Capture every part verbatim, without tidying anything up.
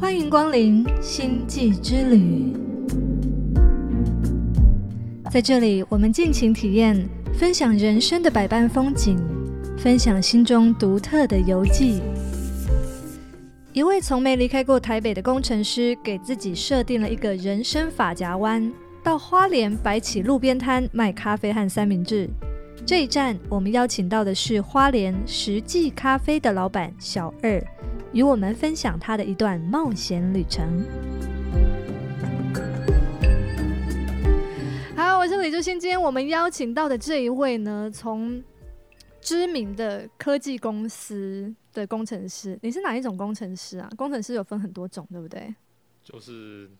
欢迎光临星际之旅，在这里我们尽情体验，分享人生的百般风景，分享心中独特的游记。一位从没离开过台北的工程师，给自己设定了一个人生发夹弯，到花莲摆起路边摊卖咖啡和三明治。这一站我们邀请到的是花莲实际咖啡的老板小二，与我们分享他的一段冒险旅程。好，我是李珠心，今天我们邀请到的这一位呢，从知名的科技公司的工程师，你是哪一种工程师啊？工程师有分很多种，对不对？就是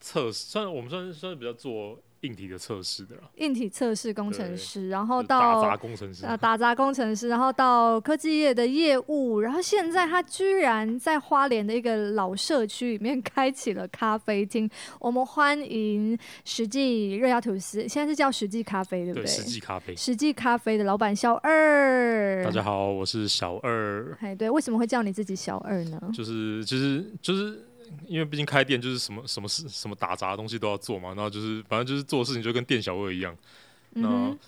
测试，算我们算算比较做硬体的测试的啦，硬体测试工程师，然后到打杂工程师、呃、打杂工程师，然后到科技业的业务，然后现在他居然在花莲的一个老社区里面开启了咖啡厅。我们欢迎实际热压吐司，现在是叫实际咖啡对不对？对，实际咖啡，实际咖啡的老板小二。大家好，我是小二。哎，对，为什么会叫你自己小二呢？就是就是就是。因为毕竟开店就是什么什么事什么打杂的东西都要做嘛，然后就是反正就是做事情就跟店小二一样。那、嗯、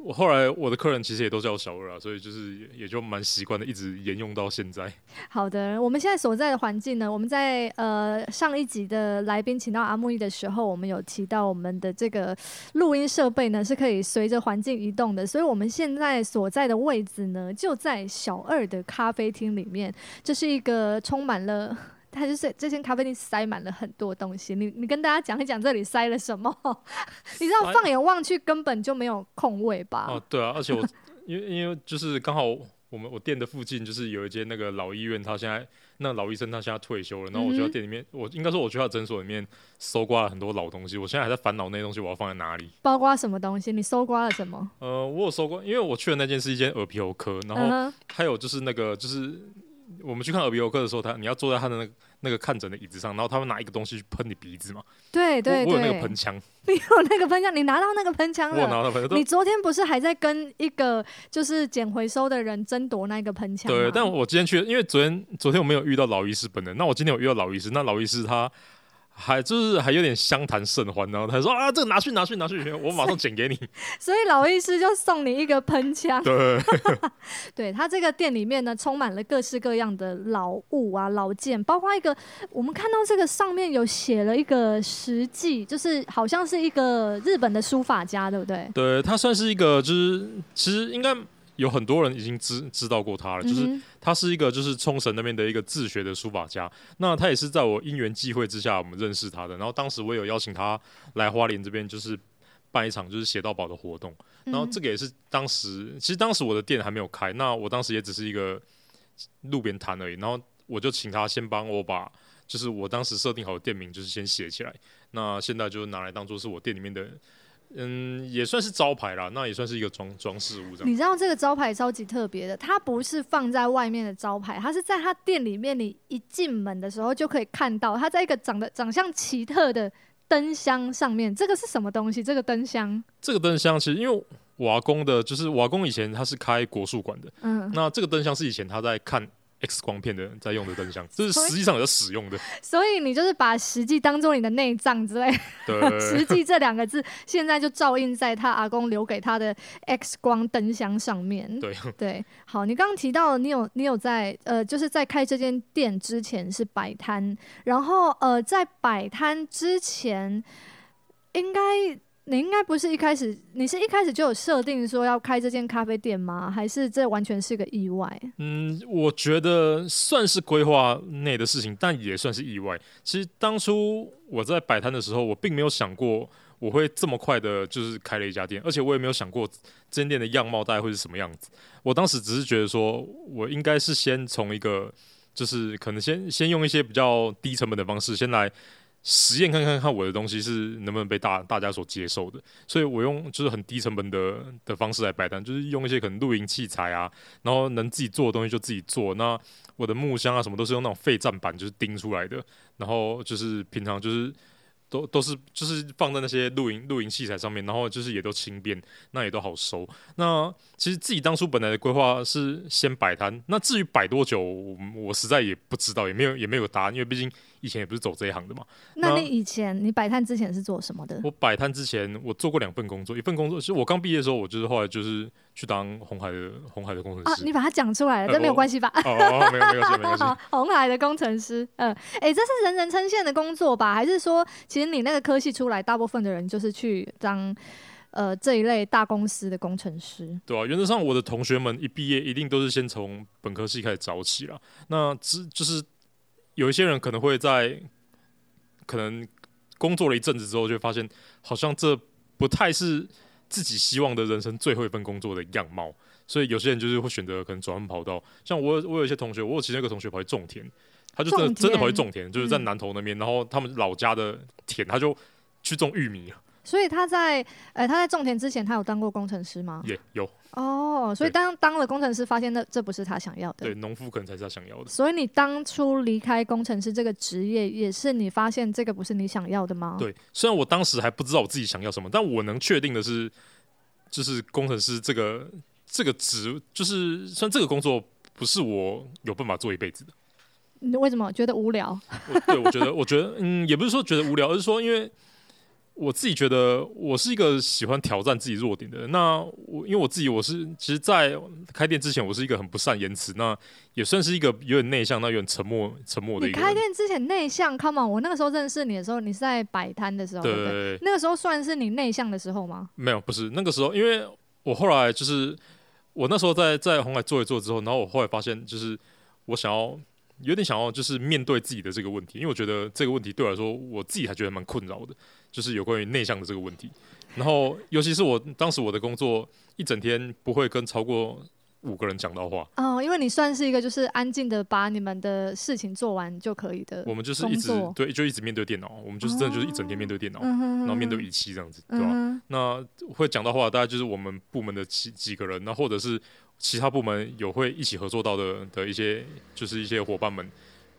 我后来我的客人其实也都叫我小二啊，所以就是也就蛮习惯的，一直沿用到现在。好的，我们现在所在的环境呢，我们在呃上一集的来宾请到阿木易的时候，我们有提到我们的这个录音设备呢是可以随着环境移动的，所以我们现在所在的位置呢就在小二的咖啡厅里面，这是一个充满了。它就是这间咖啡厅塞满了很多东西，你你跟大家讲一讲这里塞了什么？你知道放眼望去根本就没有空位吧？哦，对啊，而且我因为因为就是刚好我们我店的附近就是有一间那个老医院，他现在那老医生他现在退休了，然后我去他店里面，嗯、我应该说我去他诊所里面搜刮了很多老东西，我现在还在烦恼那些东西我要放在哪里？包括什么东西？你搜刮了什么？呃，我有搜刮，因为我去的那间是一间耳鼻喉科，然后还有就是那个就是。我们去看耳鼻喉科的时候，他你要坐在他的那个那个看诊的椅子上，然后他会拿一个东西去喷你鼻子嘛。对对对， 我, 我有那个喷枪。你有那个喷枪，你拿到那个喷枪了。我拿到喷枪。你昨天不是还在跟一个就是捡回收的人争夺那个喷枪吗？对，但我今天去，因为昨天昨天我没有遇到老医师本人，那我今天有遇到老医师，那老医师他。还就是还有点相谈甚欢，然后他说啊，这个拿去拿去拿去，我马上剪给你。所以老医师就送你一个喷枪。对，对他这个店里面呢，充满了各式各样的老物啊、老件，包括一个我们看到这个上面有写了一个实际，就是好像是一个日本的书法家，对不对？对，他算是一个，就是其实应该。有很多人已经 知, 知道过他了，就是他是一个就是冲绳那边的一个自学的书法家。那他也是在我因缘际会之下我们认识他的，然后当时我有邀请他来花莲这边就是办一场就是写到饱的活动，然后这个也是当时其实当时我的店还没有开，那我当时也只是一个路边摊而已，然后我就请他先帮我把就是我当时设定好的店名就是先写起来，那现在就拿来当作是我店里面的嗯，也算是招牌啦，那也算是一个装装饰物这样。你知道这个招牌超级特别的，它不是放在外面的招牌，它是在它店里面，你一进门的时候就可以看到，它在一个长得长相奇特的灯箱上面。这个是什么东西？这个灯箱？这个灯箱其实因为我阿公的，就是我阿公以前他是开国术馆的，嗯，那这个灯箱是以前他在看。X 光片的在用的灯箱，这是实际上有使用的，所以你就是把实际当作你的内脏之类的。对，实际这两个字现在就照印在他阿公留给他的 X 光灯箱上面。对对，好，你刚刚提到你有你有在呃，就是在开这间店之前是摆摊，然后呃，在摆摊之前，应该你应该不是一开始，你是一开始就有设定说要开这间咖啡店吗？还是这完全是个意外？嗯，我觉得算是规划内的事情，但也算是意外。其实当初我在摆摊的时候，我并没有想过我会这么快的，就是开了一家店，而且我也没有想过这间店的样貌大概会是什么样子。我当时只是觉得说，我应该是先从一个，就是可能先先用一些比较低成本的方式，先来。实验看看看我的东西是能不能被 大, 大家所接受的，所以我用就是很低成本 的, 的方式来摆摊，就是用一些可能露营器材啊，然后能自己做的东西就自己做。那我的木箱啊什么都是用那种废站板就是钉出来的，然后就是平常就是都都是就是放在那些露营露营器材上面，然后就是也都轻便，那也都好收。那其实自己当初本来的规划是先摆摊，那至于摆多久，我我实在也不知道，也没有也没有答案，因为毕竟以前也不是走这一行的嘛。那你以前你摆摊之前是做什么的？我摆摊之前我做过两份工作，一份工作是我刚毕业的时候，我就是后来就是去当红海的红海的工程师。啊，你把它讲出来了，这没有关系吧？哦哦，没有没有没有没有。红海的工程师，嗯，哎、欸，这是人人称羡的工作吧？还是说其实？你那个科系出来，大部分的人就是去当呃这一类大公司的工程师，对啊，原则上我的同学们一毕业，一定都是先从本科系开始找起啦。那就是有一些人可能会在可能工作了一阵子之后，就会发现好像这不太是自己希望的人生最后一份工作的样貌，所以有些人就是会选择可能转换跑道。像我，我有一些同学，我有其中一个同学跑去种田。他就真的真的跑去种田，就是在南投那边、嗯，然后他们老家的田，他就去种玉米。所以他在呃他在种田之前，他有当过工程师吗？也、yeah, 有。哦、oh, ，所以当当了工程师，发现那这不是他想要的。对，农夫可能才是他想要的。所以你当初离开工程师这个职业，也是你发现这个不是你想要的吗？对，虽然我当时还不知道我自己想要什么，但我能确定的是，就是工程师这个这个职，就是算这个工作不是我有办法做一辈子的。你为什么觉得无聊？我对我觉得，我觉得，嗯，也不是说觉得无聊，而是说，因为我自己觉得我是一个喜欢挑战自己弱点的人。那我因为我自己，我是其实，在开店之前，我是一个很不善言辞，那也算是一个有点内向，那有点沉默沉默的一个人。你开店之前内向 ，Come on， 我那个时候认识你的时候，你是在摆摊的时候，对对对，那个时候算是你内向的时候吗？没有，不是那个时候，因为我后来就是我那时候在在红海做一做之后，然后我后来发现，就是我想要。有点想要就是面对自己的这个问题，因为我觉得这个问题对我来说，我自己还觉得蛮困扰的，就是有关于内向的这个问题。然后，尤其是我当时我的工作一整天不会跟超过五个人讲到话。哦，因为你算是一个就是安静的把你们的事情做完就可以的。我们就是一直对，就一直面对电脑，我们就是真的就是一整天面对电脑，哦、然后面对仪器这样子，嗯、对吧、啊？那会讲到话，大概就是我们部门的几几个人，那或者是。其他部门有会一起合作到 的, 的一些，就是一些伙伴们，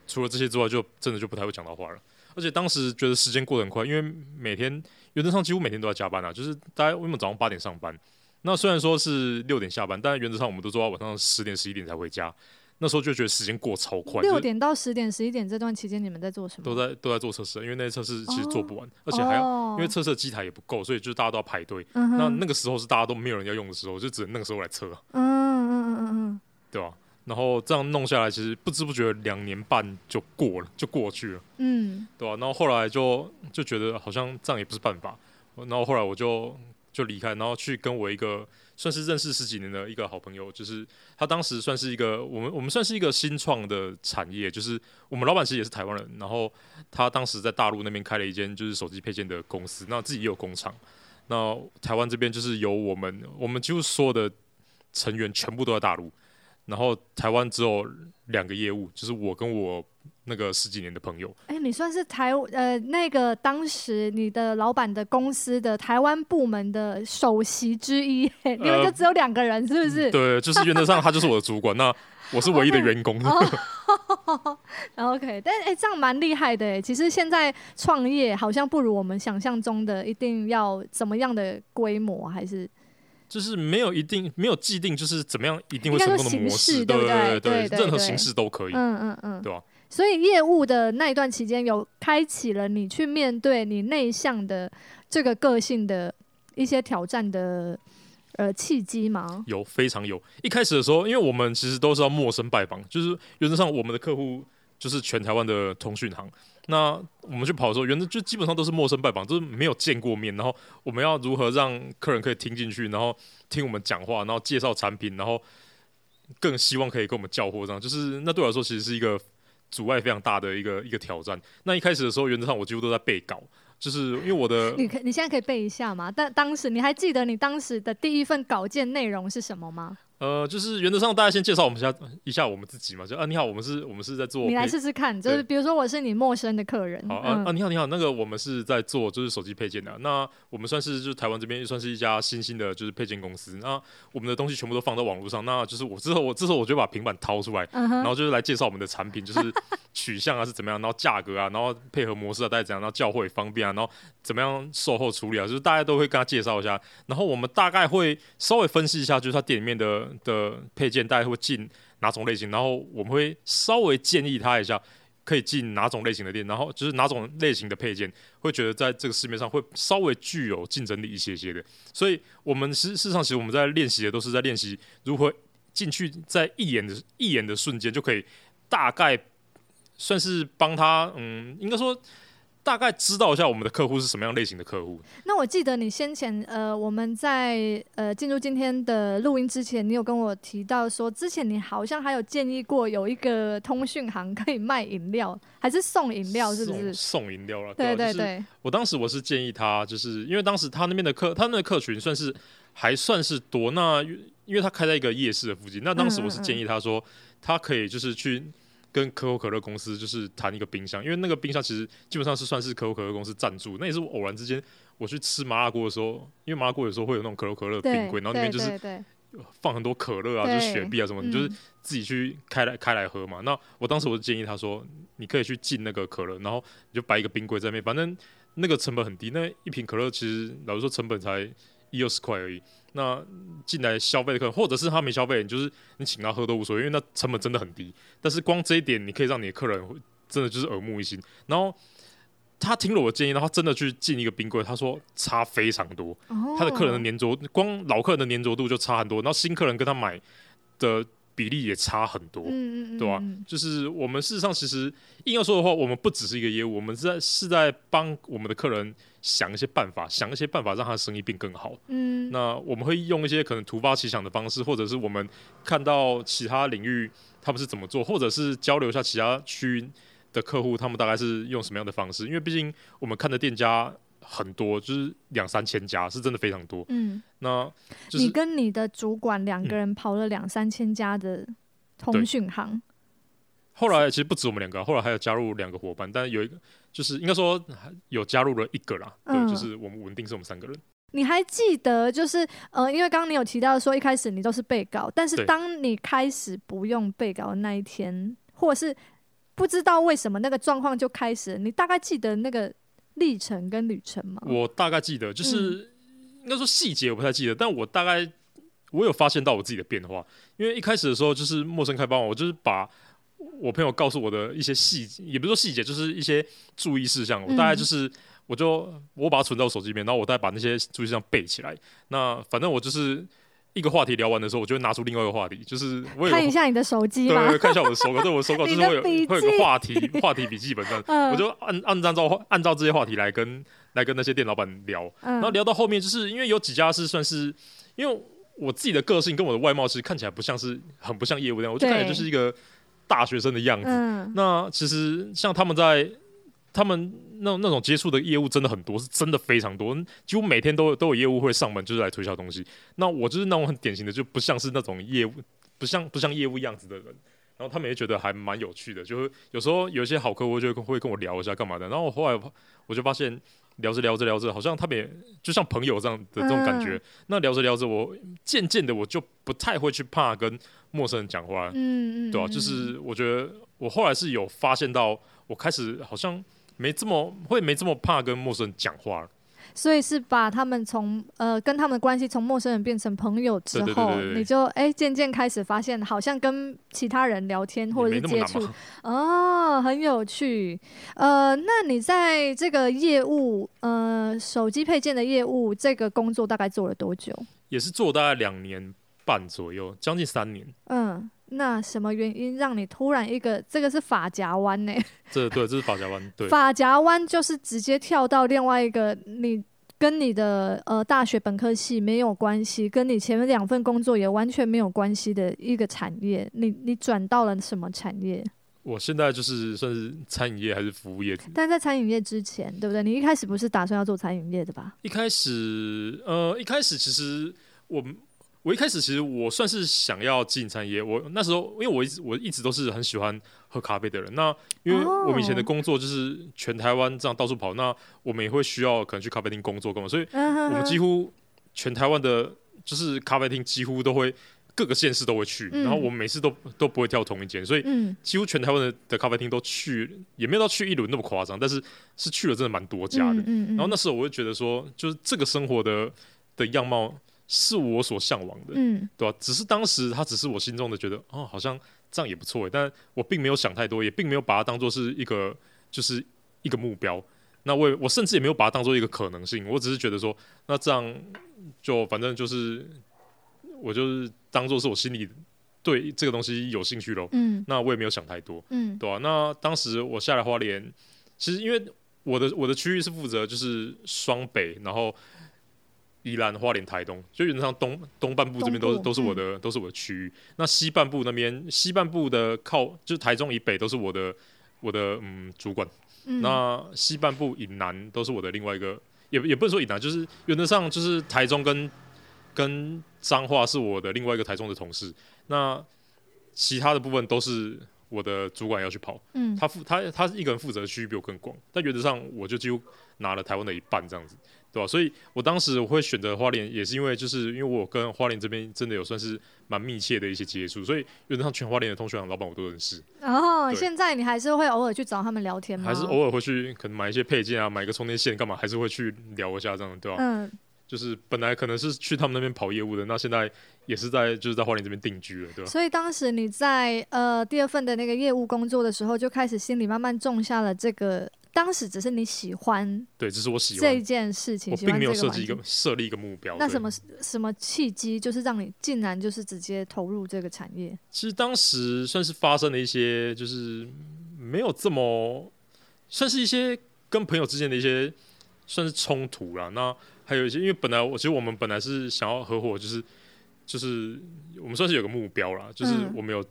除了这些之外，就真的就不太会讲到话了。而且当时觉得时间过得很快，因为每天原则上几乎每天都在加班啊，就是大概我们早上八点上班，那虽然说是六点下班，但原则上我们都做到晚上十点十一点才回家。那时候就觉得时间过超快。六点到十点十一点这段期间，你们在做什么？都在都在做测试，因为那些测试其实做不完，哦、而且还要、哦、因为测试的机台也不够，所以就是大家都要排队、嗯。那那个时候是大家都没有人要用的时候，就只能那个时候来测、啊。嗯嗯嗯嗯，对吧、啊？然后这样弄下来，其实不知不觉两年半就过了，就过去了。嗯，对吧、啊？然后后来就就觉得好像这样也不是办法，然后后来我就就离开，然后去跟我一个。算是认识十几年的一个好朋友，就是他当时算是一个我们我们算是一个新创的产业，就是我们老板其实也是台湾人，然后他当时在大陆那边开了一间就是手机配件的公司，那自己也有工厂，那台湾这边就是由我们我们几乎所有的成员全部都在大陆，然后台湾只有两个业务，就是我跟我那个十几年的朋友。哎、欸，你算是台呃那个当时你的老板的公司的台湾部门的首席之一，呃、你们就只有两个人，是不是？对，就是原则上他就是我的主管，那我是唯一的员工。哦、OK， 但哎、欸，这样蛮厉害的哎。其实现在创业好像不如我们想象中的一定要怎么样的规模，还是？就是没有一定没有既定，就是怎么样一定会成功的模式，对不对？对，任何形式都可以，嗯嗯嗯，对吧？所以业务的那一段期间，有开启了你去面对你内向的这个个性的一些挑战的呃契机吗？有，非常有。一开始的时候，因为我们其实都是要陌生拜访，就是原则上我们的客户就是全台湾的通讯行。那我们去跑的时候，原则就基本上都是陌生拜访，就是没有见过面。然后我们要如何让客人可以听进去，然后听我们讲话，然后介绍产品，然后更希望可以跟我们交货，这样就是那对我来说其实是一个阻碍非常大的一个一个挑战。那一开始的时候，原则上我几乎都在背稿，就是因为我的你你现在可以背一下吗？但当时你还记得你当时的第一份稿件内容是什么吗？呃，就是原则上，大家先介绍我们下一下我们自己嘛，就啊，你好，我们是，我们是在做，你来试试看，就是比如说我是你陌生的客人，好啊、嗯、啊，你好，你好，那个我们是在做就是手机配件的、啊，那我们算是就是台湾这边算是一家新兴的就是配件公司，那我们的东西全部都放到网络上，那就是我之后我之后我就把平板掏出来，嗯、然后就是来介绍我们的产品，就是取向啊是怎么样，然后价格啊，然后配合模式啊大概怎样，然后教会方便啊，然后怎么样售后处理啊，就是大家都会跟他介绍一下，然后我们大概会稍微分析一下，就是他店里面 的, 的配件大概会进哪种类型，然后我们会稍微建议他一下可以进哪种类型的店，然后就是哪种类型的配件，会觉得在这个市面上会稍微具有竞争力一些些的。所以我们事实上其实我们在练习的都是在练习如何进去，在一眼的一眼的瞬间就可以大概算是帮他，嗯，应该说大概知道一下我们的客户是什么样类型的客户。那我记得你先前呃我们在呃进入今天的录音之前，你有跟我提到说，之前你好像还有建议过有一个通讯行可以卖饮料，还是送饮料，是不是？送饮料啦，对啊，对对对。就是我当时我是建议他，就是因为当时他那边的客他那个客群算是还算是多，那因为他开在一个夜市的附近，那当时我是建议他说，嗯嗯嗯他可以就是去跟可口可乐公司就是谈一个冰箱，因为那个冰箱其实基本上是算是可口可乐公司赞助。那也是偶然之间我去吃麻辣锅的时候，因为麻辣锅有时候会有那种可口可乐冰柜，然后里面就是放很多可乐啊，就是雪碧啊什么，你就是自己去开来开来喝嘛。那我当时我就建议他说，你可以去进那个可乐，然后你就摆一个冰柜在那边，反正那个成本很低，那一瓶可乐其实老实说成本才一二十块而已。那进来消费的客人，或者是他没消费，你就是你请他喝都无所谓，因为那成本真的很低。但是光这一点，你可以让你的客人真的就是耳目一新。然后他听了我的建议，然后他真的去进一个冰柜，他说差非常多，哦、他的客人的粘着，光老客人的粘着度就差很多，然后新客人跟他买的比例也差很多，嗯嗯嗯对吧、啊？就是我们事实上其实硬要说的话，我们不只是一个业务，我们是在是在帮我们的客人想一些办法，想一些办法让他的生意变更好。嗯，那我们会用一些可能突发奇想的方式，或者是我们看到其他领域他们是怎么做，或者是交流一下其他区域的客户他们大概是用什么样的方式，因为毕竟我们看的店家很多，就是两三千家，是真的非常多。嗯，那、就是、你跟你的主管两个人跑了两三千家的通讯行。后来其实不止我们两个，后来还有加入两个伙伴，但有一个就是应该说有加入了一个啦。嗯、对，就是我们稳定是我们三个人。你还记得就是呃，因为刚刚你有提到说一开始你都是被告，但是当你开始不用被告的那一天，或者是不知道为什么那个状况就开始了，你大概记得那个历程跟旅程吗？我大概记得，就是应该说细节我不太记得，但我大概我有发现到我自己的变化。因为一开始的时候就是陌生开发网，我就是把我朋友告诉我的一些细节，也不是说细节，就是一些注意事项，我大概就是、嗯、我就我把它存到手机里面，然后我大概把那些注意事项背起来。那反正我就是一个话题聊完的时候，我就会拿出另外一个话题，就是我看一下你的手机嘛， 对, 對, 對看一下我的手稿，对我的手稿就是会有会有个话题话题笔记本上、嗯，我就按按照按照这些话题来跟来跟那些店老板聊、嗯，然后聊到后面，就是因为有几家是算是因为我自己的个性跟我的外貌其实看起来不像是很不像业务那样，我就看起来就是一个大学生的样子。嗯、那其实像他们在他们那那种接触的业务真的很多，是真的非常多，几乎每天都有都有业务会上门，就是来推销东西。那我就是那种很典型的，就不像是那种业务，不像不像业务样子的人。然后他们也觉得还蛮有趣的，就是有时候有些好客户就会跟我聊一下干嘛的。然后后来我就发现，聊着聊着聊着，好像他们也就像朋友这样的这种感觉。嗯、那聊着聊着，我渐渐的我就不太会去怕跟陌生人讲话，嗯嗯，对吧、啊？就是我觉得我后来是有发现到，我开始好像没这么会没这么怕跟陌生人讲话，所以是把他们从呃跟他们的关系从陌生人变成朋友之后，對對對對對你就哎渐渐开始发现，好像跟其他人聊天或者是接触，哦，很有趣。呃，那你在这个业务呃手机配件的业务这个工作大概做了多久？也是做大概两年半左右，将近三年。嗯。那什么原因让你突然一个这个是法夹弯呢？这对，这是法夹弯。对，法夹弯就是直接跳到另外一个，你跟你的呃大学本科系没有关系，跟你前面两份工作也完全没有关系的一个产业。你你转到了什么产业？我现在就是算是餐饮业还是服务业？但在餐饮业之前，对不对？你一开始不是打算要做餐饮业的吧？一开始，呃，一开始其实我。我一开始其实我算是想要进餐饮业，我那时候因为我一直我一直都是很喜欢喝咖啡的人，那因为我们以前的工作就是全台湾这样到处跑，那我们也会需要可能去咖啡厅工作干嘛，所以我们几乎全台湾的就是咖啡厅几乎都会各个县市都会去、嗯、然后我每次都都不会跳同一间，所以几乎全台湾的咖啡厅都去，也没有到去一轮那么夸张，但是是去了真的蛮多家的、嗯嗯嗯、然后那时候我就觉得说就是这个生活的的样貌是我所向往的、嗯、对吧、啊？只是当时它只是我心中的觉得哦，好像这样也不错，但我并没有想太多，也并没有把它当作是一个就是一个目标，那 我, 我甚至也没有把它当作一个可能性，我只是觉得说那这样就反正就是我就是当作是我心里对这个东西有兴趣咯、嗯、那我也没有想太多、嗯、对吧、啊？那当时我下来花莲，其实因为我的我的区域是负责就是双北，然后宜兰、花莲、台东，就原则上 东, 东半部这边 都, 都是我的、嗯、都是我的区域。那西半部那边，西半部的靠就是台中以北都是我的我的嗯主管、嗯。那西半部以南都是我的另外一个，也也不能说以南，就是原则上就是台中跟跟彰化是我的另外一个台中的同事。那其他的部分都是我的主管要去跑，嗯、他负他他一个人负责的区域比我更广，但原则上我就几乎拿了台湾的一半这样子。对吧、啊？所以我当时我会选择花莲，也是因为就是因为我跟花莲这边真的有算是蛮密切的一些接触，所以原则上全花莲的通讯行老板我都认识。哦，现在你还是会偶尔去找他们聊天吗？还是偶尔会去，可能买一些配件啊，买个充电线干嘛，还是会去聊一下这样，对吧、啊？嗯，就是本来可能是去他们那边跑业务的，那现在也是在就是在花莲这边定居了，对吧、啊？所以当时你在呃第二份的那个业务工作的时候，就开始心里慢慢种下了这个。当时只是你喜欢，对，只是我喜欢这件事情，我并没有设计一个设立一个目标。那什么什么契机，就是让你竟然就是直接投入这个产业？其实当时算是发生了一些，就是没有这么算是一些跟朋友之间的一些算是冲突啦。那还有一些，因为本来我其实我们本来是想要合伙，就是就是我们算是有个目标啦，就是我们有。嗯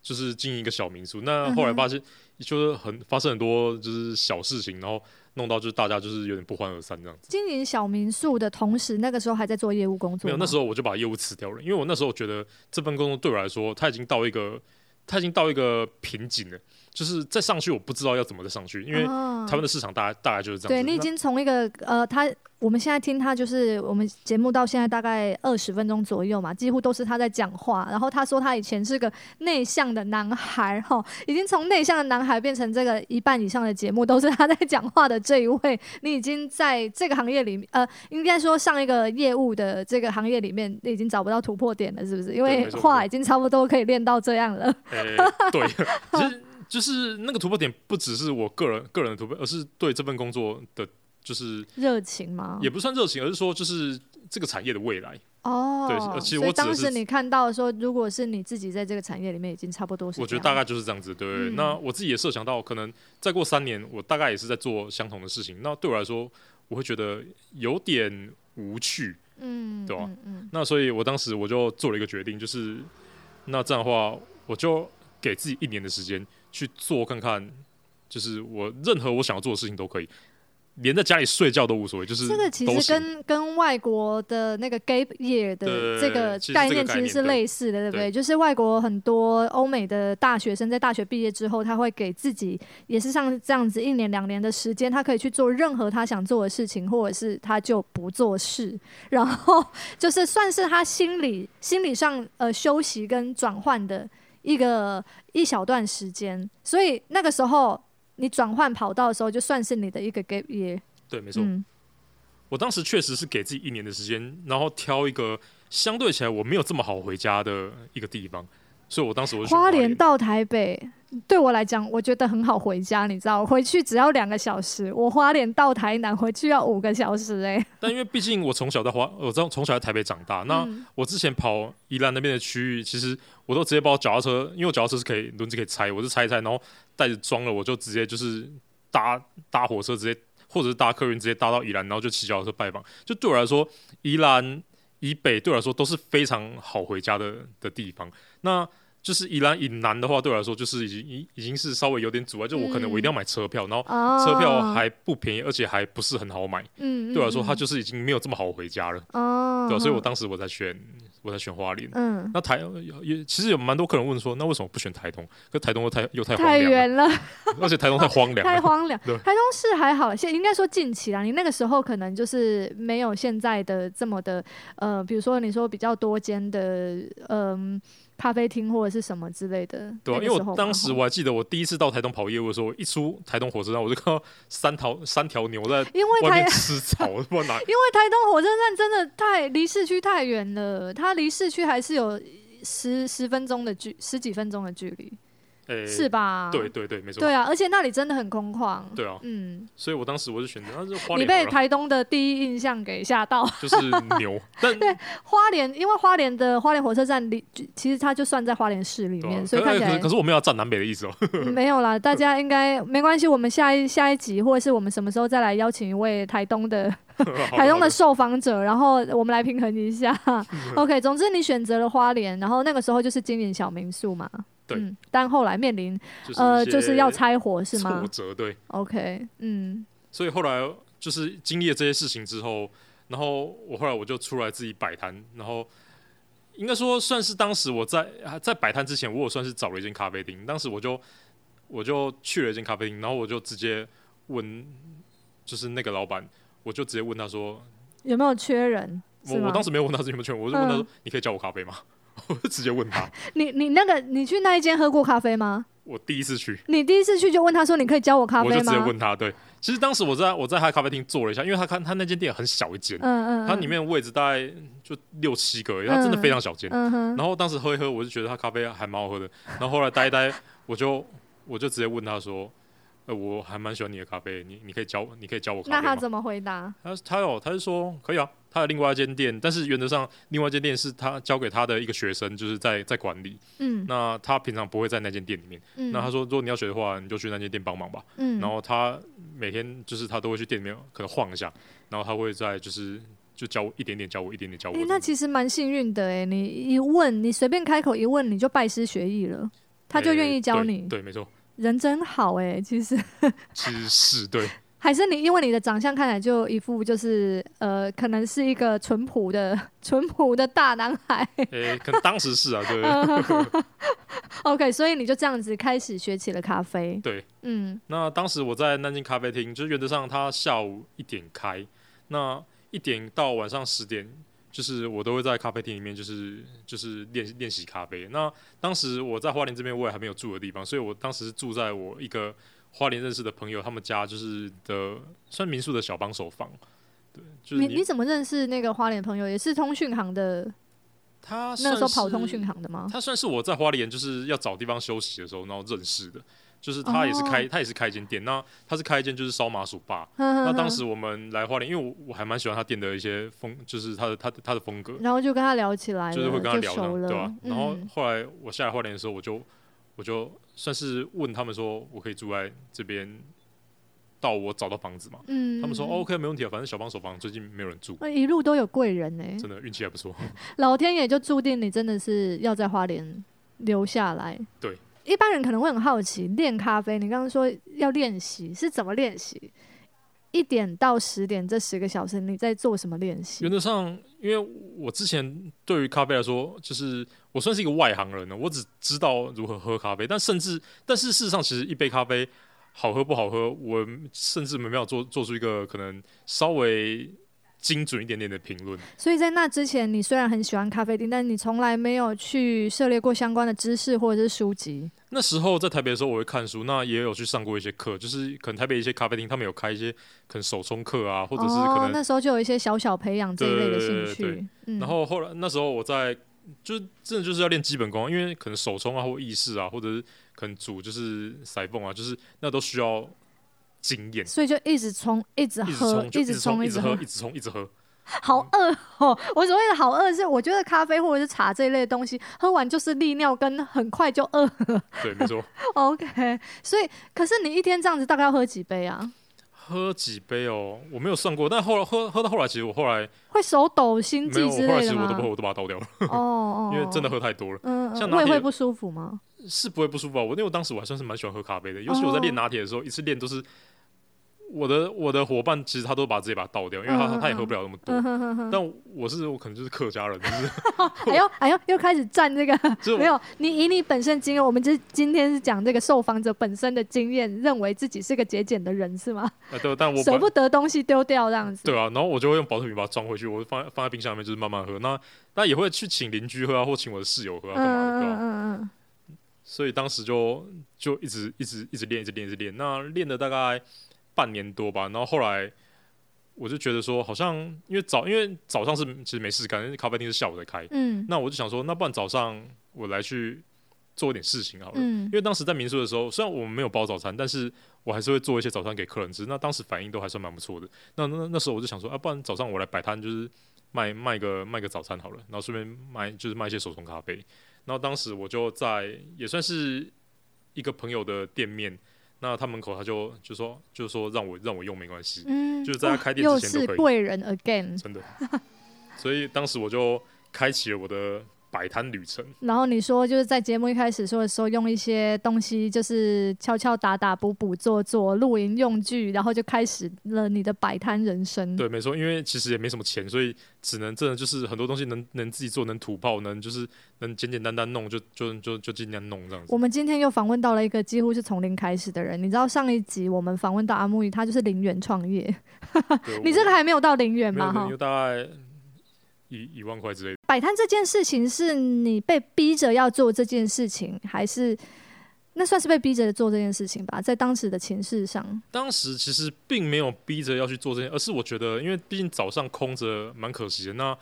就是经营一个小民宿，那后来发现就是很发生很多就是小事情，然后弄到就是大家就是有点不欢而散这样子。经营小民宿的同时，那个时候还在做业务工作吗？没有，那时候我就把业务辞掉了，因为我那时候觉得这份工作对我来说，它已经到一个它已经到一个瓶颈了，就是再上去我不知道要怎么再上去，因为台湾的市场大概、哦、大概就是这样子。对，你已经从一个呃，他我们现在听他就是我们节目到现在大概二十分钟左右嘛，几乎都是他在讲话。然后他说他以前是个内向的男孩哈，已经从内向的男孩变成这个一半以上的节目都是他在讲话的这一位。你已经在这个行业里面，呃，应该说上一个业务的这个行业里面，你已经找不到突破点了，是不是？因为话已经差不多可以练到这样了。欸、对，其实就是那个突破点不只是我个人个人的突破，而是对这份工作的。就是热情吗？也不算热情，而是说就是这个产业的未来哦。对，而且我当时你看到说，如果是你自己在这个产业里面已经差不多是這樣，我觉得大概就是这样子，对不对、嗯？那我自己也设想到，可能再过三年，我大概也是在做相同的事情。那对我来说，我会觉得有点无趣，嗯，对吧、啊嗯嗯？那所以我当时我就做了一个决定，就是那这样的话，我就给自己一年的时间去做看看，就是我任何我想要做的事情都可以。连在家里睡觉都无所谓，就是这个其实跟跟外国的那个 gap year 的这个概念其实是类似的，对不对？就是外国很多欧美的大学生在大学毕业之后，他会给自己也是像这样子一年两年的时间，他可以去做任何他想做的事情，或者是他就不做事，然后就是算是他心理心理上呃休息跟转换的一个一小段时间，所以那个时候。你转换跑道的时候，就算是你的一个 gap year。对，没错、嗯。我当时确实是给自己一年的时间，然后挑一个相对起来我没有这么好回家的一个地方，所以我当时我就选花莲到台北，对我来讲，我觉得很好回家，你知道，回去只要两个小时。我花莲到台南回去要五个小时哎、欸。但因为毕竟我从小在花，我从小在台北长大，那我之前跑宜兰那边的区域，其实我都直接把我脚踏车，因为我脚踏车是可以轮子可以拆，我是拆一拆，然后。袋子装了，我就直接就是搭搭火车，直接或者是搭客运，直接搭到宜兰，然后就骑脚踏车拜访。就对我来说，宜兰以北对我来说都是非常好回家的的地方。那就是宜兰以南的话，对我来说就是已经已经是稍微有点阻碍，就我可能我一定要买车票，然后车票还不便宜，而且还不是很好买。对我来说，它就是已经没有这么好回家了。对、啊，所以我当时我才选我才选花莲。嗯，那台也其实有蛮多客人问说，那为什么不选台东？可台东又太又太荒凉了太远了，而且台东太荒凉，太荒凉。台东是还好，现应该说近期啦，你那个时候可能就是没有现在的这么的，呃，比如说你说比较多间的，嗯、呃。咖啡厅或者是什么之类的，对啊，因为我当时我还记得，我第一次到台东跑业务的时候，一出台东火车站，我就看到三条三条牛在外面吃草，我不知道哪。因为台东火车站真的太离市区太远了，它离市区还是有十十分钟的距，十几分钟的距离。欸、是吧？对对对，没错。对啊，而且那里真的很空旷。对啊，嗯，所以我当时我就选择，那就花莲。你被台东的第一印象给吓到，就是牛。但对花莲，因为花莲的花莲火车站里，其实它就算在花莲市里面，啊、所以看起来可。可是我没有要站南北的意思哦。没有啦，大家应该没关系。我们下一下一集，或者是我们什么时候再来邀请一位台东的。台东的受访者，然后我们来平衡一下。OK， 总之你选择了花莲，然后那个时候就是经营小民宿嘛。对、嗯。但后来面临、就是、呃，就是要拆伙是吗？挫折，对。OK， 嗯。所以后来就是经历了这些事情之后，然后我后来我就出来自己摆摊，然后应该说算是当时我在在摆摊之前，我有算是找了一间咖啡厅。当时我就我就去了一间咖啡厅，然后我就直接问，就是那个老板。我就直接问他说有没有缺人，我我当时没有问他有没有缺人，我就问他说、嗯、你可以叫我咖啡吗？我就直接问他。你你那个你去那一间喝过咖啡吗？我第一次去。你第一次去就问他说你可以教我咖啡吗？我就直接问他，对。其实当时我在我在他咖啡厅坐了一下，因为他看他那间店很小一间，嗯嗯，他里面的位置大概就六七个而已，他真的非常小间、嗯嗯。然后当时喝一喝，我就觉得他咖啡还蛮好喝的。然后后来待一待，我就我就直接问他说。呃、我还蛮喜欢你的咖啡， 你, 你可以教你可以教我咖啡吗？那他怎么回答？他他有他是说可以啊，他有另外一间店，但是原则上另外一间店是他交给他的一个学生，就是在在管理。嗯，那他平常不会在那间店里面。嗯，那他说如果你要学的话，你就去那间店帮忙吧。嗯，然后他每天就是他都会去店里面可能晃一下，然后他会在就是。就教我一点点，教我一点点，教我、欸。那其实蛮幸运的哎、欸，你一问，你随便开口一问，你就拜师学艺了，他就愿意教你。欸、对, 對，没错。人真好哎、欸，其实其实是对，还是你因为你的长相看起来就一副就是呃，可能是一个淳朴的淳朴的大男孩。诶、欸，可能当时是啊，对。OK， 所以你就这样子开始学起了咖啡。对，嗯。那当时我在南京咖啡厅，就是原则上他下午一点开，那一点到晚上十点。就是我都会在咖啡厅里面，就是就是练练习咖啡。那当时我在花莲这边，我也还没有住的地方，所以我当时住在我一个花莲认识的朋友他们家，就是的算民宿的小帮手房。对，就是、你, 你, 你怎么认识那个花莲朋友？也是通讯行的？他那时候跑通讯行的吗？他算是我在花莲就是要找地方休息的时候，然后认识的。就是他也是开， oh. 他也是开一间店，那他是开一间就是烧麻薯吧。那当时我们来花莲，因为 我, 我还蛮喜欢他店的一些风，就是他的他的他的风格。然后就跟他聊起来了，就是会跟他聊的，对吧、啊嗯？然后后来我下来花莲的时候，我就我就算是问他们说，我可以住在这边。到我找到房子嘛，嗯、他们说、哦、OK 没问题啊，反正小帮手房最近没有人住，一路都有贵人哎、欸，真的运气还不错。老天爷就注定你真的是要在花莲留下来。对，一般人可能会很好奇，练咖啡，你刚刚说要练习是怎么练习？一点到十点这十个小时你在做什么练习？原则上，因为我之前对于咖啡来说，就是我算是一个外行人了，我只知道如何喝咖啡，但甚至但是事实上，其实一杯咖啡。好喝不好喝，我甚至没有 做, 做出一个可能稍微精准一点点的评论。所以在那之前，你虽然很喜欢咖啡厅，但你从来没有去涉猎过相关的知识或者是书籍。那时候在台北的时候，我会看书，那也有去上过一些课，就是可能台北一些咖啡厅，他们有开一些可能手冲课啊，或者是可能、哦、那时候就有一些小小培养这一类的兴趣。對對對對、嗯、然后后来那时候我在就真的就是要练基本功，因为可能手冲啊或意式啊，或者是。可能煮就是塞泵啊，就是那都需要经验，所以就一直冲，一直喝，一直冲，一直喝，一直冲，一直喝。好饿哦！我所谓的好饿是，我觉得咖啡或者是茶这一类的东西，喝完就是利尿，跟很快就饿了。对，没错。OK， 所以可是你一天这样子大概要喝几杯啊？喝几杯哦，我没有算过，但后来 喝, 喝到后来，其实我后来会手抖、心悸之类的吗？后来其实我都不喝，我都把它倒掉了。哦哦，因为真的喝太多了。嗯，像胃会不舒服吗？是不会不舒服啊，我因为我当时我还算是蛮喜欢喝咖啡的，尤其我在练拿铁的时候， oh. 一次练都是我的我的伙伴其实他都把自己把它倒掉，因为他、嗯、他也喝不了那么多。嗯、但我是我可能就是客家人，就是哎呦哎呦，又开始站这个没有。你以你本身经验，我们就是今天是讲这个受访者本身的经验，认为自己是个节俭的人是吗？啊、对，但我舍不得东西丢掉这样子。对啊，然后我就会用保特瓶把它装回去，我放在放在冰箱里面，就是慢慢喝。那那也会去请邻居喝啊，或请我的室友喝啊，干嘛的？对吧？嗯嗯。所以当时就就一直一直一直练，一直练，一直练。那练了大概半年多吧，然后后来我就觉得说，好像因为早因为早上是其实没事干，因为咖啡厅是下午才开，嗯，那我就想说，那不然早上我来去做一点事情好了，嗯，因为当时在民宿的时候，虽然我们没有包早餐，但是我还是会做一些早餐给客人吃。那当时反应都还算蛮不错的。那那那时候我就想说，啊，不然早上我来摆摊，就是卖卖个卖个早餐好了，然后顺便卖就是卖一些手冲咖啡。然后当时我就在也算是一个朋友的店面。那他门口他就就说就说让我让我用没关系，嗯，就是在他开店之前都可以。又是贵人 again， 真的。所以当时我就开启了我的摆摊旅程。然后你说就是在节目一开始说的时候，用一些东西就是敲敲打打、补补做做露营用具，然后就开始了你的摆摊人生。对，没错，因为其实也没什么钱，所以只能真的就是很多东西能能自己做，能土炮，能就是能简简单单弄，就就就就尽量弄这样子。我们今天又访问到了一个几乎是从零开始的人，你知道上一集我们访问到阿木鱼，他就是零元创业。你这个还没有到零元吗？没有，有大概一一万块之类的。摆摊这件事情是你被逼着要做这件事情，还是那算是被逼着做这件事情吧？在当时的情势上，当时其实并没有逼着要去做这件，而是我觉得，因为毕竟早上空着蛮可惜的。那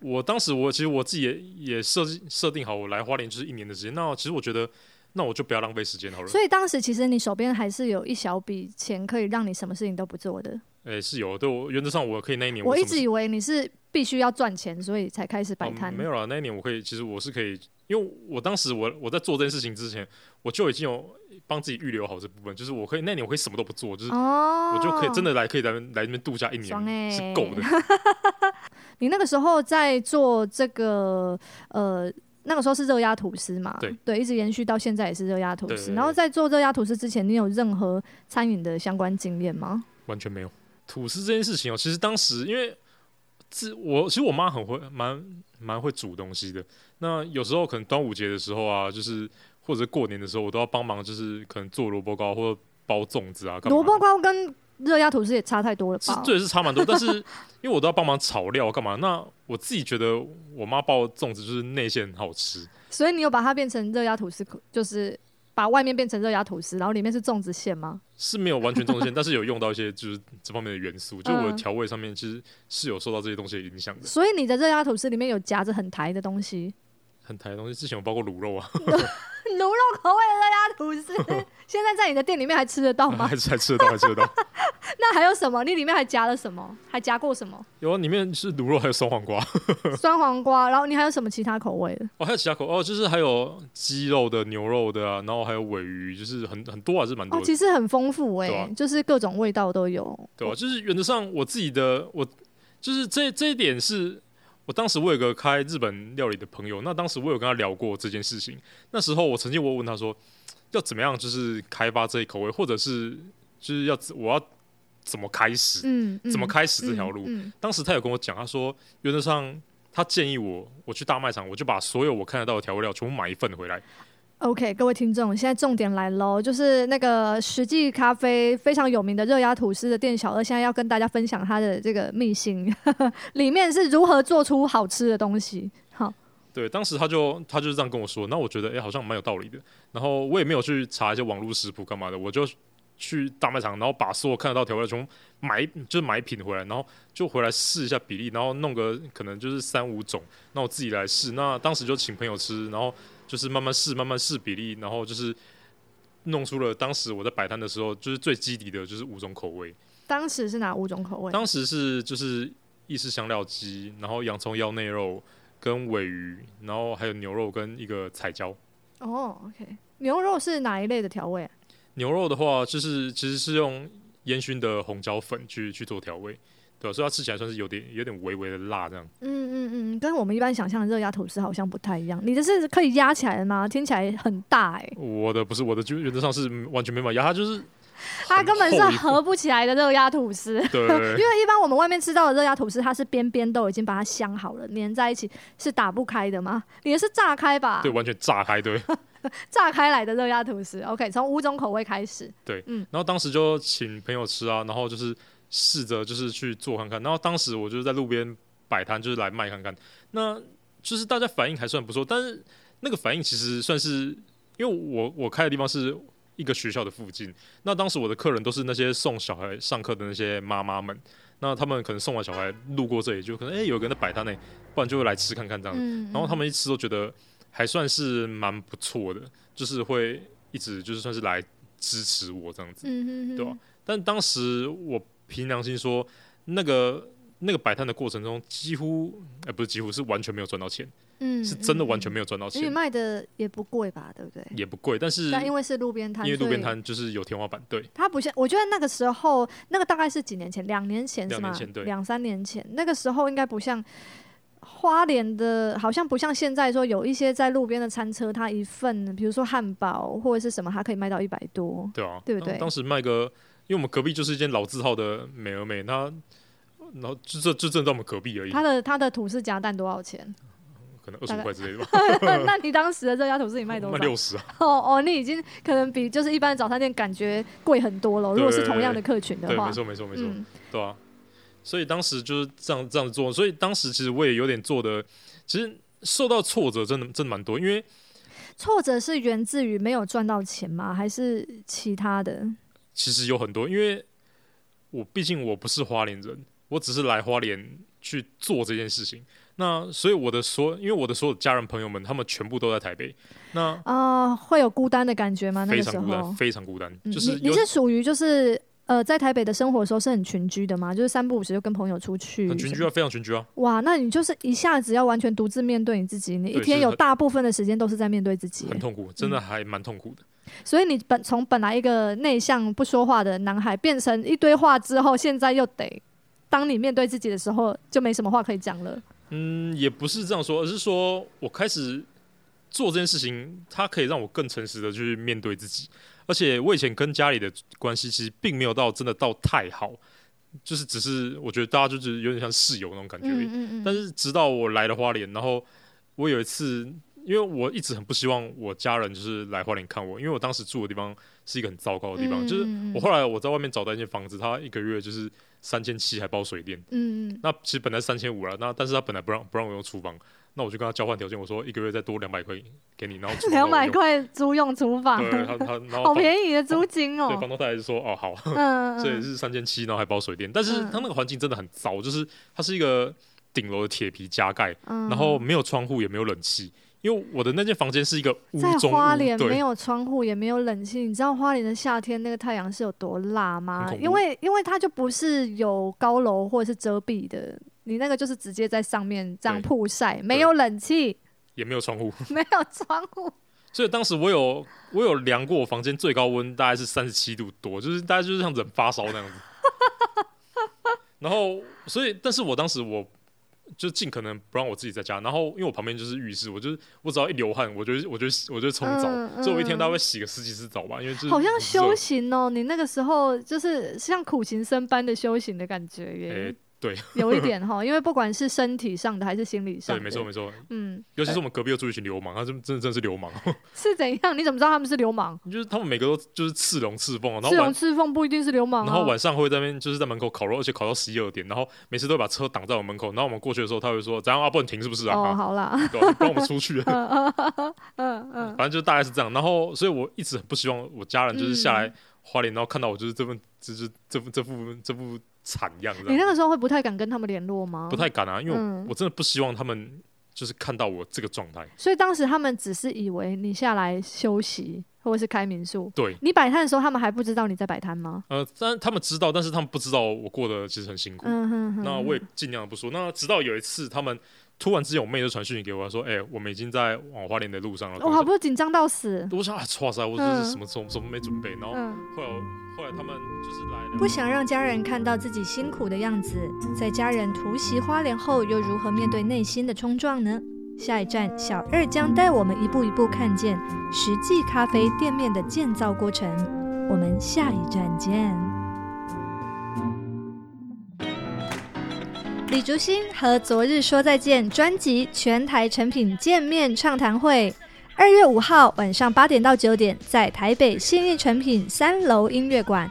我当时我其实我自己也也设设定好，我来花莲就是一年的时间。那其实我觉得，那我就不要浪费时间好了。所以当时其实你手边还是有一小笔钱，可以让你什么事情都不做的。哎、欸，是有，对，我原则上我可以那一年我。我一直以为你是必须要赚钱，所以才开始摆摊、嗯。没有啦，那一年我可以，其实我是可以，因为我当时我我在做这件事情之前，我就已经有帮自己预留好这部分，就是我可以那一年我可以什么都不做，就是我就可以真的来可以来来那边度假一年，欸、是够的。你那个时候在做这个呃。那个时候是热压吐司嘛， 对， 对，一直延续到现在也是热压吐司。对对对对，然后在做热压吐司之前，你有任何餐饮的相关经验吗？完全没有。吐司这件事情哦，其实当时因为自我，其实我妈很会蛮蛮会煮东西的。那有时候可能端午节的时候啊，就是或者过年的时候，我都要帮忙，就是可能做萝卜糕或者包粽子啊。萝卜糕跟热压吐司也差太多了吧？对，是差蛮多，但是因为我都要帮忙炒料干嘛，那我自己觉得我妈包的粽子就是内馅很好吃，所以你有把它变成热压吐司，就是把外面变成热压吐司，然后里面是粽子馅吗？是没有完全粽子馅，但是有用到一些就是这方面的元素，就我的调味上面其实是有受到这些东西的影响的、嗯。所以你的热压吐司里面有夹着很台的东西，很台的东西，之前有包括卤肉啊。卤肉口味的热压吐司，现在在你的店里面还吃得到吗？还吃还吃得到，还吃得到。那还有什么？你里面还夹了什么？还夹过什么？有啊，里面是卤肉，还有酸黄瓜。酸黄瓜，然后你还有什么其他口味的？哦，还有其他口哦，就是还有鸡肉的、牛肉的啊，然后还有鮪鱼，就是很很多还是蛮多的。哦，其实很丰富哎、欸啊，就是各种味道都有。对啊，就是原则上我自己的，我就是这这一点是。我当时我有个开日本料理的朋友，那当时我有跟他聊过这件事情。那时候我曾经我问他说，要怎么样就是开发这一口味，或者是就是要我要怎么开始，嗯嗯、怎么开始这条路、嗯嗯嗯。当时他有跟我讲，他说原则上他建议我，我去大卖场，我就把所有我看得到的调味料全部买一份回来。OK， 各位听众，现在重点来喽，就是那个实际咖啡非常有名的热压吐司的店小二，现在要跟大家分享他的这个秘辛，里面是如何做出好吃的东西。好，对，当时他就他就是这样跟我说，那我觉得哎、欸，好像蛮有道理的。然后我也没有去查一些网络食谱干嘛的，我就去大卖场，然后把所有看得到调味料全部买，就是买品回来，然后就回来试一下比例，然后弄个可能就是三五种，那我自己来试。那当时就请朋友吃，然后。就是慢慢试，慢慢试比例，然后就是弄出了当时我在摆摊的时候，就是最基底的，就是五种口味。当时是哪五种口味？当时是就是意式香料鸡，然后洋葱腰内肉跟鮪鱼，然后还有牛肉跟一个彩椒。哦、oh ，OK， 牛肉是哪一类的调味、啊？牛肉的话，就是其实是用烟熏的红椒粉去去做调味。对、啊，所以它吃起来算是有点有点微微的辣这样。嗯嗯嗯，跟我们一般想象的热压吐司好像不太一样。你的是可以压起来的吗？听起来很大哎、欸。我的不是，我的就原则上是完全没办法压，它就是它根本是合不起来的热压吐司。对，因为一般我们外面吃到的热压吐司，它是边边都已经把它镶好了，粘在一起，是打不开的吗？你的是炸开吧？对，完全炸开，对。炸开来的热压吐司 ，OK， 从五种口味开始。对，嗯，然后当时就请朋友吃啊，然后就是试着就是去做看看，然后当时我就是在路边摆摊，就是来卖看看，那就是大家反应还算不错，但是那个反应其实算是，因为我我开的地方是一个学校的附近，那当时我的客人都是那些送小孩上课的那些妈妈们。那他们可能送完小孩路过这里，就可能哎、欸、有个人在摆摊呢，不然就会来吃看看这样。嗯嗯，然后他们一吃都觉得还算是蛮不错的，就是会一直就是算是来支持我这样子，嗯、哼哼对吧、啊？但当时我凭良心说，那个那个摆摊的过程中，几乎哎、欸、不是几乎是完全没有赚到钱。嗯，是真的完全没有赚到钱。因为卖的也不贵吧，对不对？也不贵，但是但因为是路边摊，因为路边摊就是有天花板，对。它不像，我觉得那个时候，那个大概是几年前，两年前是吗？两三年前，那个时候应该不像花莲的，好像不像现在说有一些在路边的餐车，它一份，比如说汉堡或者是什么，它可以卖到一百多，对啊，对不对？当时卖个，因为我们隔壁就是一间老字号的美而美，它然后就这就正在我们隔壁而已。它的它的吐司夹蛋多少钱？可能二十五块之类的吧。那你当时的热压吐司你卖多少？卖六十啊！哦哦，你已经可能比就是一般的早餐店感觉贵很多了。如果是同样的客群的话，对，没错没错没错、嗯，对啊。所以当时就是这样这样做，所以当时其实我也有点做的，其实受到挫折真的真的蛮多，因为挫折是源自于没有赚到钱吗？还是其他的？其实有很多，因为我毕竟我不是花莲人，我只是来花莲去做这件事情。那所以我的所，因为我的所有家人朋友们，他们全部都在台北。那啊、呃，会有孤单的感觉吗？非常孤单，那個、非常孤单。嗯、就是你是属于就是呃，在台北的生活的时候是很群居的吗？就是三不五时就跟朋友出去。很群居啊，非常群居啊。哇，那你就是一下子要完全独自面对你自己，你一天有大部分的时间都是在面对自己，很痛苦，真的还蛮痛苦的。嗯，所以你本从本来一个内向不说话的男孩，变成一堆话之后，现在又得当你面对自己的时候，就没什么话可以讲了。嗯，也不是这样说，而是说我开始做这件事情，它可以让我更诚实的去面对自己。而且我以前跟家里的关系其实并没有到真的到太好，就是只是我觉得大家就是有点像室友那种感觉而已。嗯嗯嗯，但是直到我来了花莲，然后我有一次，因为我一直很不希望我家人就是来花莲看我，因为我当时住的地方是一个很糟糕的地方。嗯嗯嗯，就是我后来我在外面找到一间房子，它一个月就是三千七还包水电。嗯，那其实本来三千五了，那但是他本来不让不让我用厨房，那我就跟他交换条件，我说一个月再多两百块给你，然后两百块租用厨房，对，他他然后好便宜的租金哦。对，房东太太就说哦好，嗯，所以是三千七，然后还包水电，但是他那个环境真的很糟，就是它是一个顶楼的铁皮加盖，嗯，然后没有窗户也没有冷气。因为我的那间房间是一个屋中屋，在花莲没有窗户也没有冷气，你知道花莲的夏天那个太阳是有多辣吗？因为因为它就不是有高楼或者是遮蔽的，你那个就是直接在上面这样曝晒，没有冷气，也没有窗户，没有窗户。所以当时我有我有量过，我房间最高温大概是三十七度多，就是大概就是像人发烧那样子。然后，所以，但是我当时我。就尽可能不让我自己在家，然后因为我旁边就是浴室，我就是我只要一流汗，我就我就我就冲澡，嗯嗯，所以我一天大概会洗个十几次澡吧，因为就是好像修行哦，你那个时候就是像苦行僧般的修行的感觉耶，欸，对，有一点哈，因为不管是身体上的还是心理上的，对，没错没错，嗯，尤其是我们隔壁又住一群流氓，他真真的真的是流氓，是怎样？你怎么知道他们是流氓？就是他们每个都就是刺龙刺凤，刺龙刺凤不一定是流氓，啊，然后晚上会在那边就是在门口烤肉，而且烤到十一二点，然后每次都会把车挡在我门口，然后我们过去的时候，他会说：“怎样啊？不能停是不是啊？”哦，好啦，对，不让我们出去。嗯嗯嗯，反正就大概是这样。然后，所以我一直很不希望我家人就是下来花莲，然后看到我就是这份，就是这副这副这副。惨样，你那个时候会不太敢跟他们联络吗？不太敢啊，因为 我,、嗯、我真的不希望他们就是看到我这个状态。所以当时他们只是以为你下来休息或者是开民宿。对，你摆摊的时候，他们还不知道你在摆摊吗？呃，但他们知道，但是他们不知道我过得其实很辛苦。嗯哼哼，那我也尽量不说。那直到有一次，他们突然之间，我妹就传讯息给我，说：“哎、欸，我们已经在往花莲的路上了。”我好不是紧张到死。我想啊，哇塞，我这是什么什么什么没准备。然后后来，后来他们就是来了。不想让家人看到自己辛苦的样子，在家人突袭花莲后，又如何面对内心的冲撞呢？下一站，小二将带我们一步一步看见实际咖啡店面的建造过程。我们下一站见。李竹新和昨日说再见专辑全台诚品见面畅谈会，二月五号晚上八点到九点在台北信义诚品三楼音乐馆，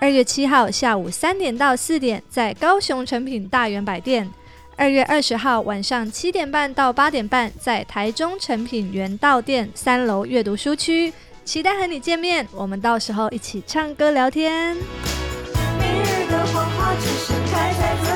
二月七号下午三点到四点在高雄诚品大圆百店，二月二十号晚上七点半到八点半在台中诚品原道店三楼阅读书区，期待和你见面，我们到时候一起唱歌聊天。明日的黄花只是开在